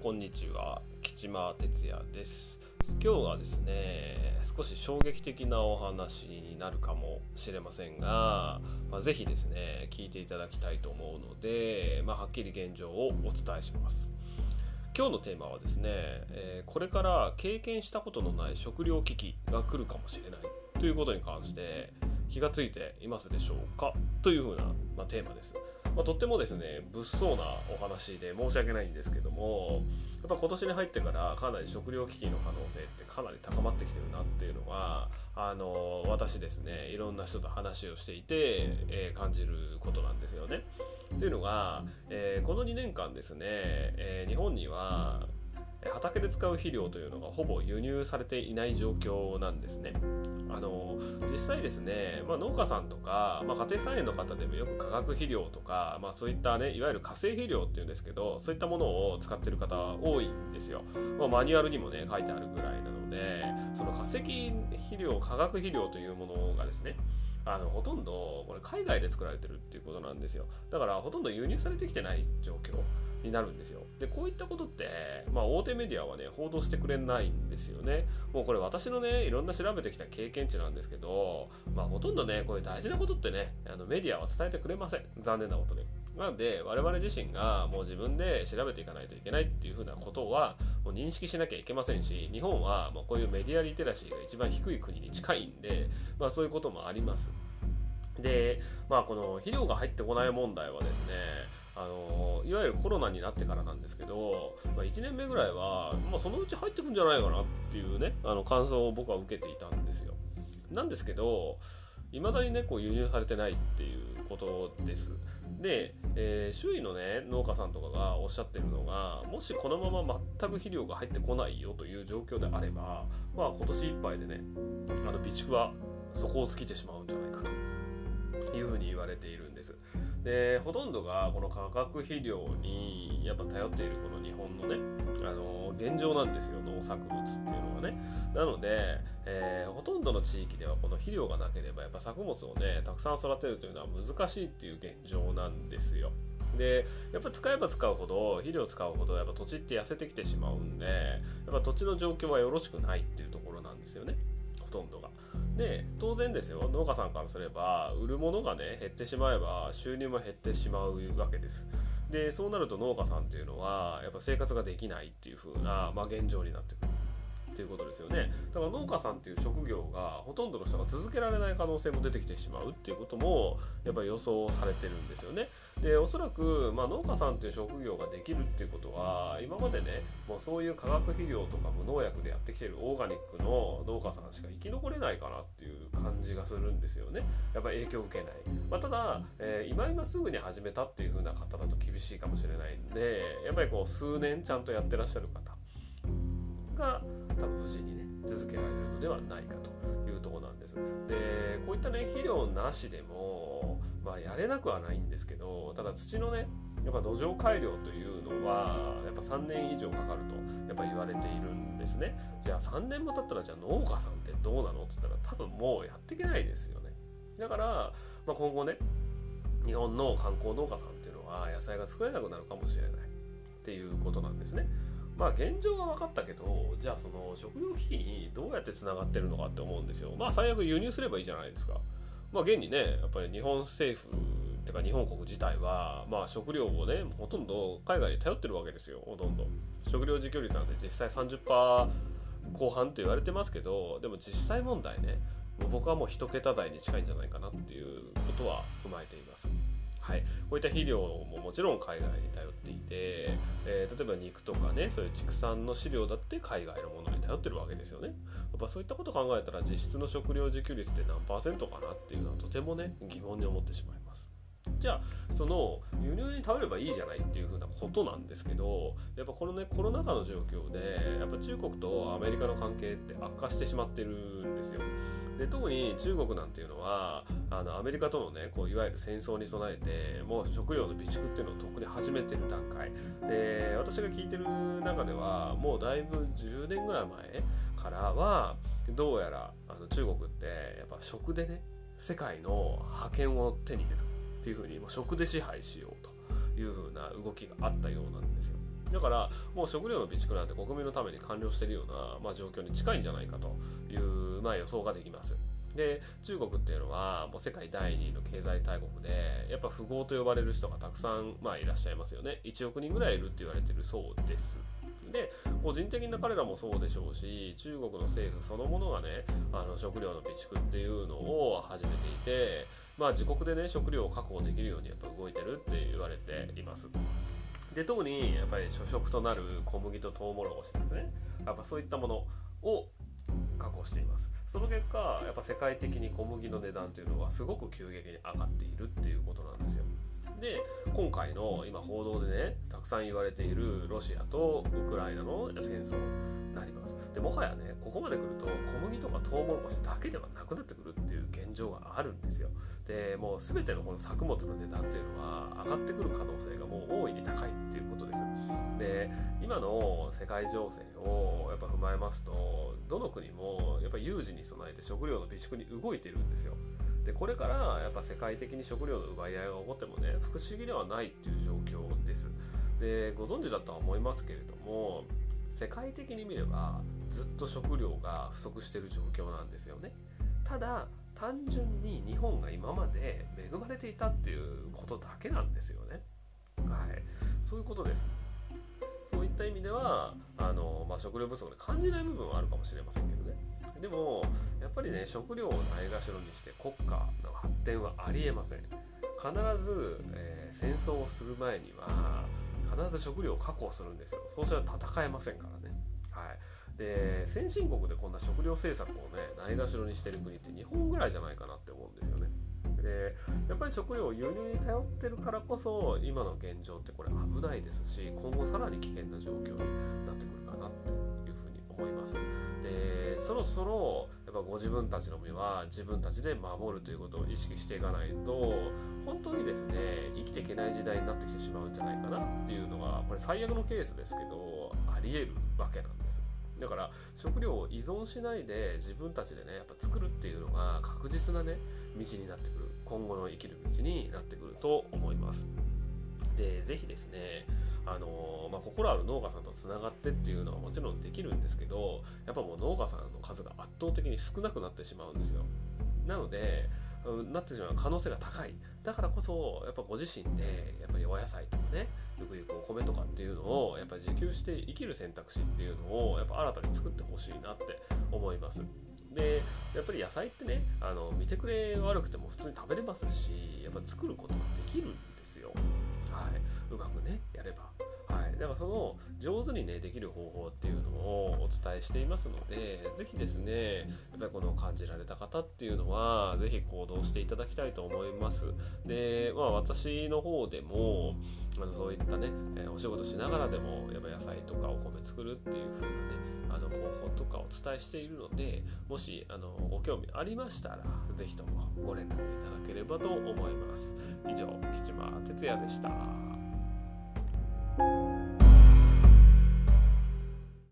こんにちは、吉間哲也です。今日はですね、少し衝撃的なお話になるかもしれませんが、ぜひですね聞いていただきたいと思うので、はっきり現状をお伝えします。今日のテーマはですね、これから経験したことのない食糧危機が来るかもしれないということに関して気がついていますでしょうかというふうな、テーマです。とってもですね物騒なお話で申し訳ないんですけども、やっぱ今年に入ってからかなり食糧危機の可能性ってかなり高まってきてるなっていうのが、私ですねいろんな人と話をしていて、感じることなんですよね。というのが、この2年間ですね、日本には畑で使う肥料というのがほぼ輸入されていない状況なんですね。実際ですね、農家さんとか、家庭菜園の方でもよく化学肥料とか、そういったねいわゆる化成肥料っていうんですけど、そういったものを使ってる方多いんですよ。マニュアルにもね書いてあるぐらいなので、その化石肥料、化学肥料というものがですね、ほとんどこれ海外で作られてるっていうことなんですよ。だからほとんど輸入されてきてない状況になるんですよ。でこういったことって、大手メディアはね報道してくれないんですよね。もうこれ私のねいろんな調べてきた経験値なんですけど、ほとんどねこういう大事なことってねメディアは伝えてくれません。残念なことね。なので我々自身がもう自分で調べていかないといけないっていうふうなことはもう認識しなきゃいけませんし、日本はこういうメディアリテラシーが一番低い国に近いんで、そういうこともあります。で、この肥料が入ってこない問題はですね、いわゆるコロナになってからなんですけど、1年目ぐらいは、そのうち入ってくんじゃないかなっていうね感想を僕は受けていたんですよ。なんですけど未だにねこう輸入されてないっていうことです。で、周囲のね農家さんとかがおっしゃってるのが、もしこのまま全く肥料が入ってこないよという状況であれば、今年いっぱいでね備蓄は底を尽きてしまうんじゃないかというふうに言われているんです。でほとんどがこの化学肥料にやっぱ頼っているこの日本のね現状なんですよ、農作物っていうのはね。なので、ほとんどの地域ではこの肥料がなければやっぱ作物をねたくさん育てるというのは難しいっていう現状なんですよ。でやっぱり使えば使うほど、肥料使うほどやっぱ土地って痩せてきてしまうんで、やっぱ土地の状況はよろしくないっていうところなんですよね、ほとんどが。で当然ですよ、農家さんからすれば売るものがね減ってしまえば収入も減ってしまうわけです。でそうなると農家さんっていうのはやっぱ生活ができないっていう風な、現状になってくるっていうことですよね。だから農家さんっていう職業がほとんどの人が続けられない可能性も出てきてしまうっていうこともやっぱり予想されてるんですよね。でおそらく、農家さんっていう職業ができるっていうことは、今までねもうそういう化学肥料とか無農薬でやってきてるオーガニックの農家さんしか生き残れないかなっていう感じがするんですよね。やっぱり影響を受けない、ただ、今すぐに始めたっていう風な方だと厳しいかもしれないんで、やっぱりこう数年ちゃんとやってらっしゃる方が多分無事にね続けられるのではないかというところなんです。でこういったね肥料なしでも、やれなくはないんですけど、ただ土のねやっぱ土壌改良というのはやっぱ3年以上かかるとやっぱ言われているんですね。じゃあ3年も経ったら、じゃあ農家さんってどうなのって言ったら多分もうやっていけないですよね。だから、今後ね日本の観光農家さんっていうのは野菜が作れなくなるかもしれないっていうことなんですね。現状が分かったけど、じゃあその食糧危機にどうやってつながってるのかって思うんですよ。最悪輸入すればいいじゃないですか。現にねやっぱり日本政府ってか日本国自体は、食料をねほとんど海外に頼ってるわけですよ。ほとんど食料自給率なんて実際 30% 後半って言われてますけど、でも実際問題ね、僕はもう1桁台に近いんじゃないかなっていうことは踏まえています。こういった肥料ももちろん海外に頼っていて、例えば肉とかねそういう畜産の飼料だって海外のものに頼ってるわけですよね。やっぱそういったことを考えたら、実質の食料自給率って何%かなっていうのはとてもね疑問に思ってしまいます。じゃあその輸入に頼ればいいじゃないっていうふうなことなんですけど、やっぱこのねコロナ禍の状況でやっぱ中国とアメリカの関係って悪化してしまってるんですよ。で特に中国なんていうのはアメリカとのねこういわゆる戦争に備えてもう食料の備蓄っていうのを特に始めてる段階で、私が聞いてる中ではもうだいぶ10年ぐらい前からはどうやら中国ってやっぱ食でね世界の覇権を手に入れるっていうふうに、もう食で支配しようというふうな動きがあったようなんですよ。だからもう食料の備蓄なんて国民のために完了しているような、まあ、状況に近いんじゃないかという、まあ、予想ができます。で、中国っていうのはもう世界第2位の経済大国で、やっぱ富豪と呼ばれる人がたくさん、まあ、いらっしゃいますよね。1億人ぐらいいるって言われてるそうです。で、個人的な彼らもそうでしょうし、中国の政府そのものがね、食料の備蓄っていうのを始めていて、まあ、自国でね食料を確保できるようにやっぱ動いてるって言われています。で、特にやっぱり主食となる小麦とトウモロコシですね、やっぱそういったものを確保しています。その結果やっぱ世界的に小麦の値段というのはすごく急激に上がっているっていうことなんですよ。で、今回の今報道でねたくさん言われているロシアとウクライナの戦争になります。でもはやね、ここまで来ると小麦とかトウモロコシだけではなくなってくるっていう現状があるんですよ。で、もう全てのこの作物の値段っていうのは上がってくる可能性がもう大いに高いっていうことです。で、今の世界情勢をやっぱ踏まえますと、どの国もやっぱ有事に備えて食料の備蓄に動いてるんですよ。で、これからやっぱ世界的に食料の奪い合いが起こってもね、不思議ではないっていう状況です。で、ご存知だとは思いますけれども、世界的に見ればずっと食料が不足している状況なんですよね。ただ単純に日本が今まで恵まれていたっていうことだけなんですよね。はい、そういうことです。そういった意味では食料不足で感じない部分はあるかもしれませんけどね。でもやっぱりね、食料をないがしろにして国家の発展はありえません。必ず、戦争をする前には必ず食料を確保するんですよ。そうしたら戦えませんからね。はい、で、先進国でこんな食料政策をねないがしろにしてる国って日本ぐらいじゃないかなって思うんですよね。で、やっぱり食料を輸入に頼ってるからこそ今の現状ってこれ危ないですし、今後さらに危険な状況になってくるかなっていうふうに思います。で、そろそろやっぱご自分たちの身は自分たちで守るということを意識していかないと、本当にですね生きていけない時代になってきてしまうんじゃないかなっていうのが、これ最悪のケースですけどありえるわけなんです。だから食料を依存しないで自分たちでねやっぱ作るっていうのが確実なね道になってくる、今後の生きる道になってくると思います。で、ぜひですね心ある農家さんとつながってっていうのはもちろんできるんですけど、やっぱもう農家さんの数が圧倒的に少なくなってしまうんですよ。なのでなってしまう可能性が高い。だからこそやっぱご自身でやっぱりお野菜とかね、ゆくゆくお米とかっていうのをやっぱり自給して生きる選択肢っていうのをやっぱ新たに作ってほしいなって思います。で、やっぱり野菜ってね見てくれ悪くても普通に食べれますし、やっぱ作ることができるんですよ。はい、うまくねやれば。はい、だからその上手にねできる方法っていうのをお伝えしていますので、ぜひですねやっぱりこの感じられた方っていうのはぜひ行動していただきたいと思います。で、まあ、私の方でもそういったねお仕事しながらでもやっぱ野菜とかお米作るっていう風なね方法とかをお伝えしているので、もしご興味ありましたらぜひともご連絡いただければと思います。以上、吉間哲也でした。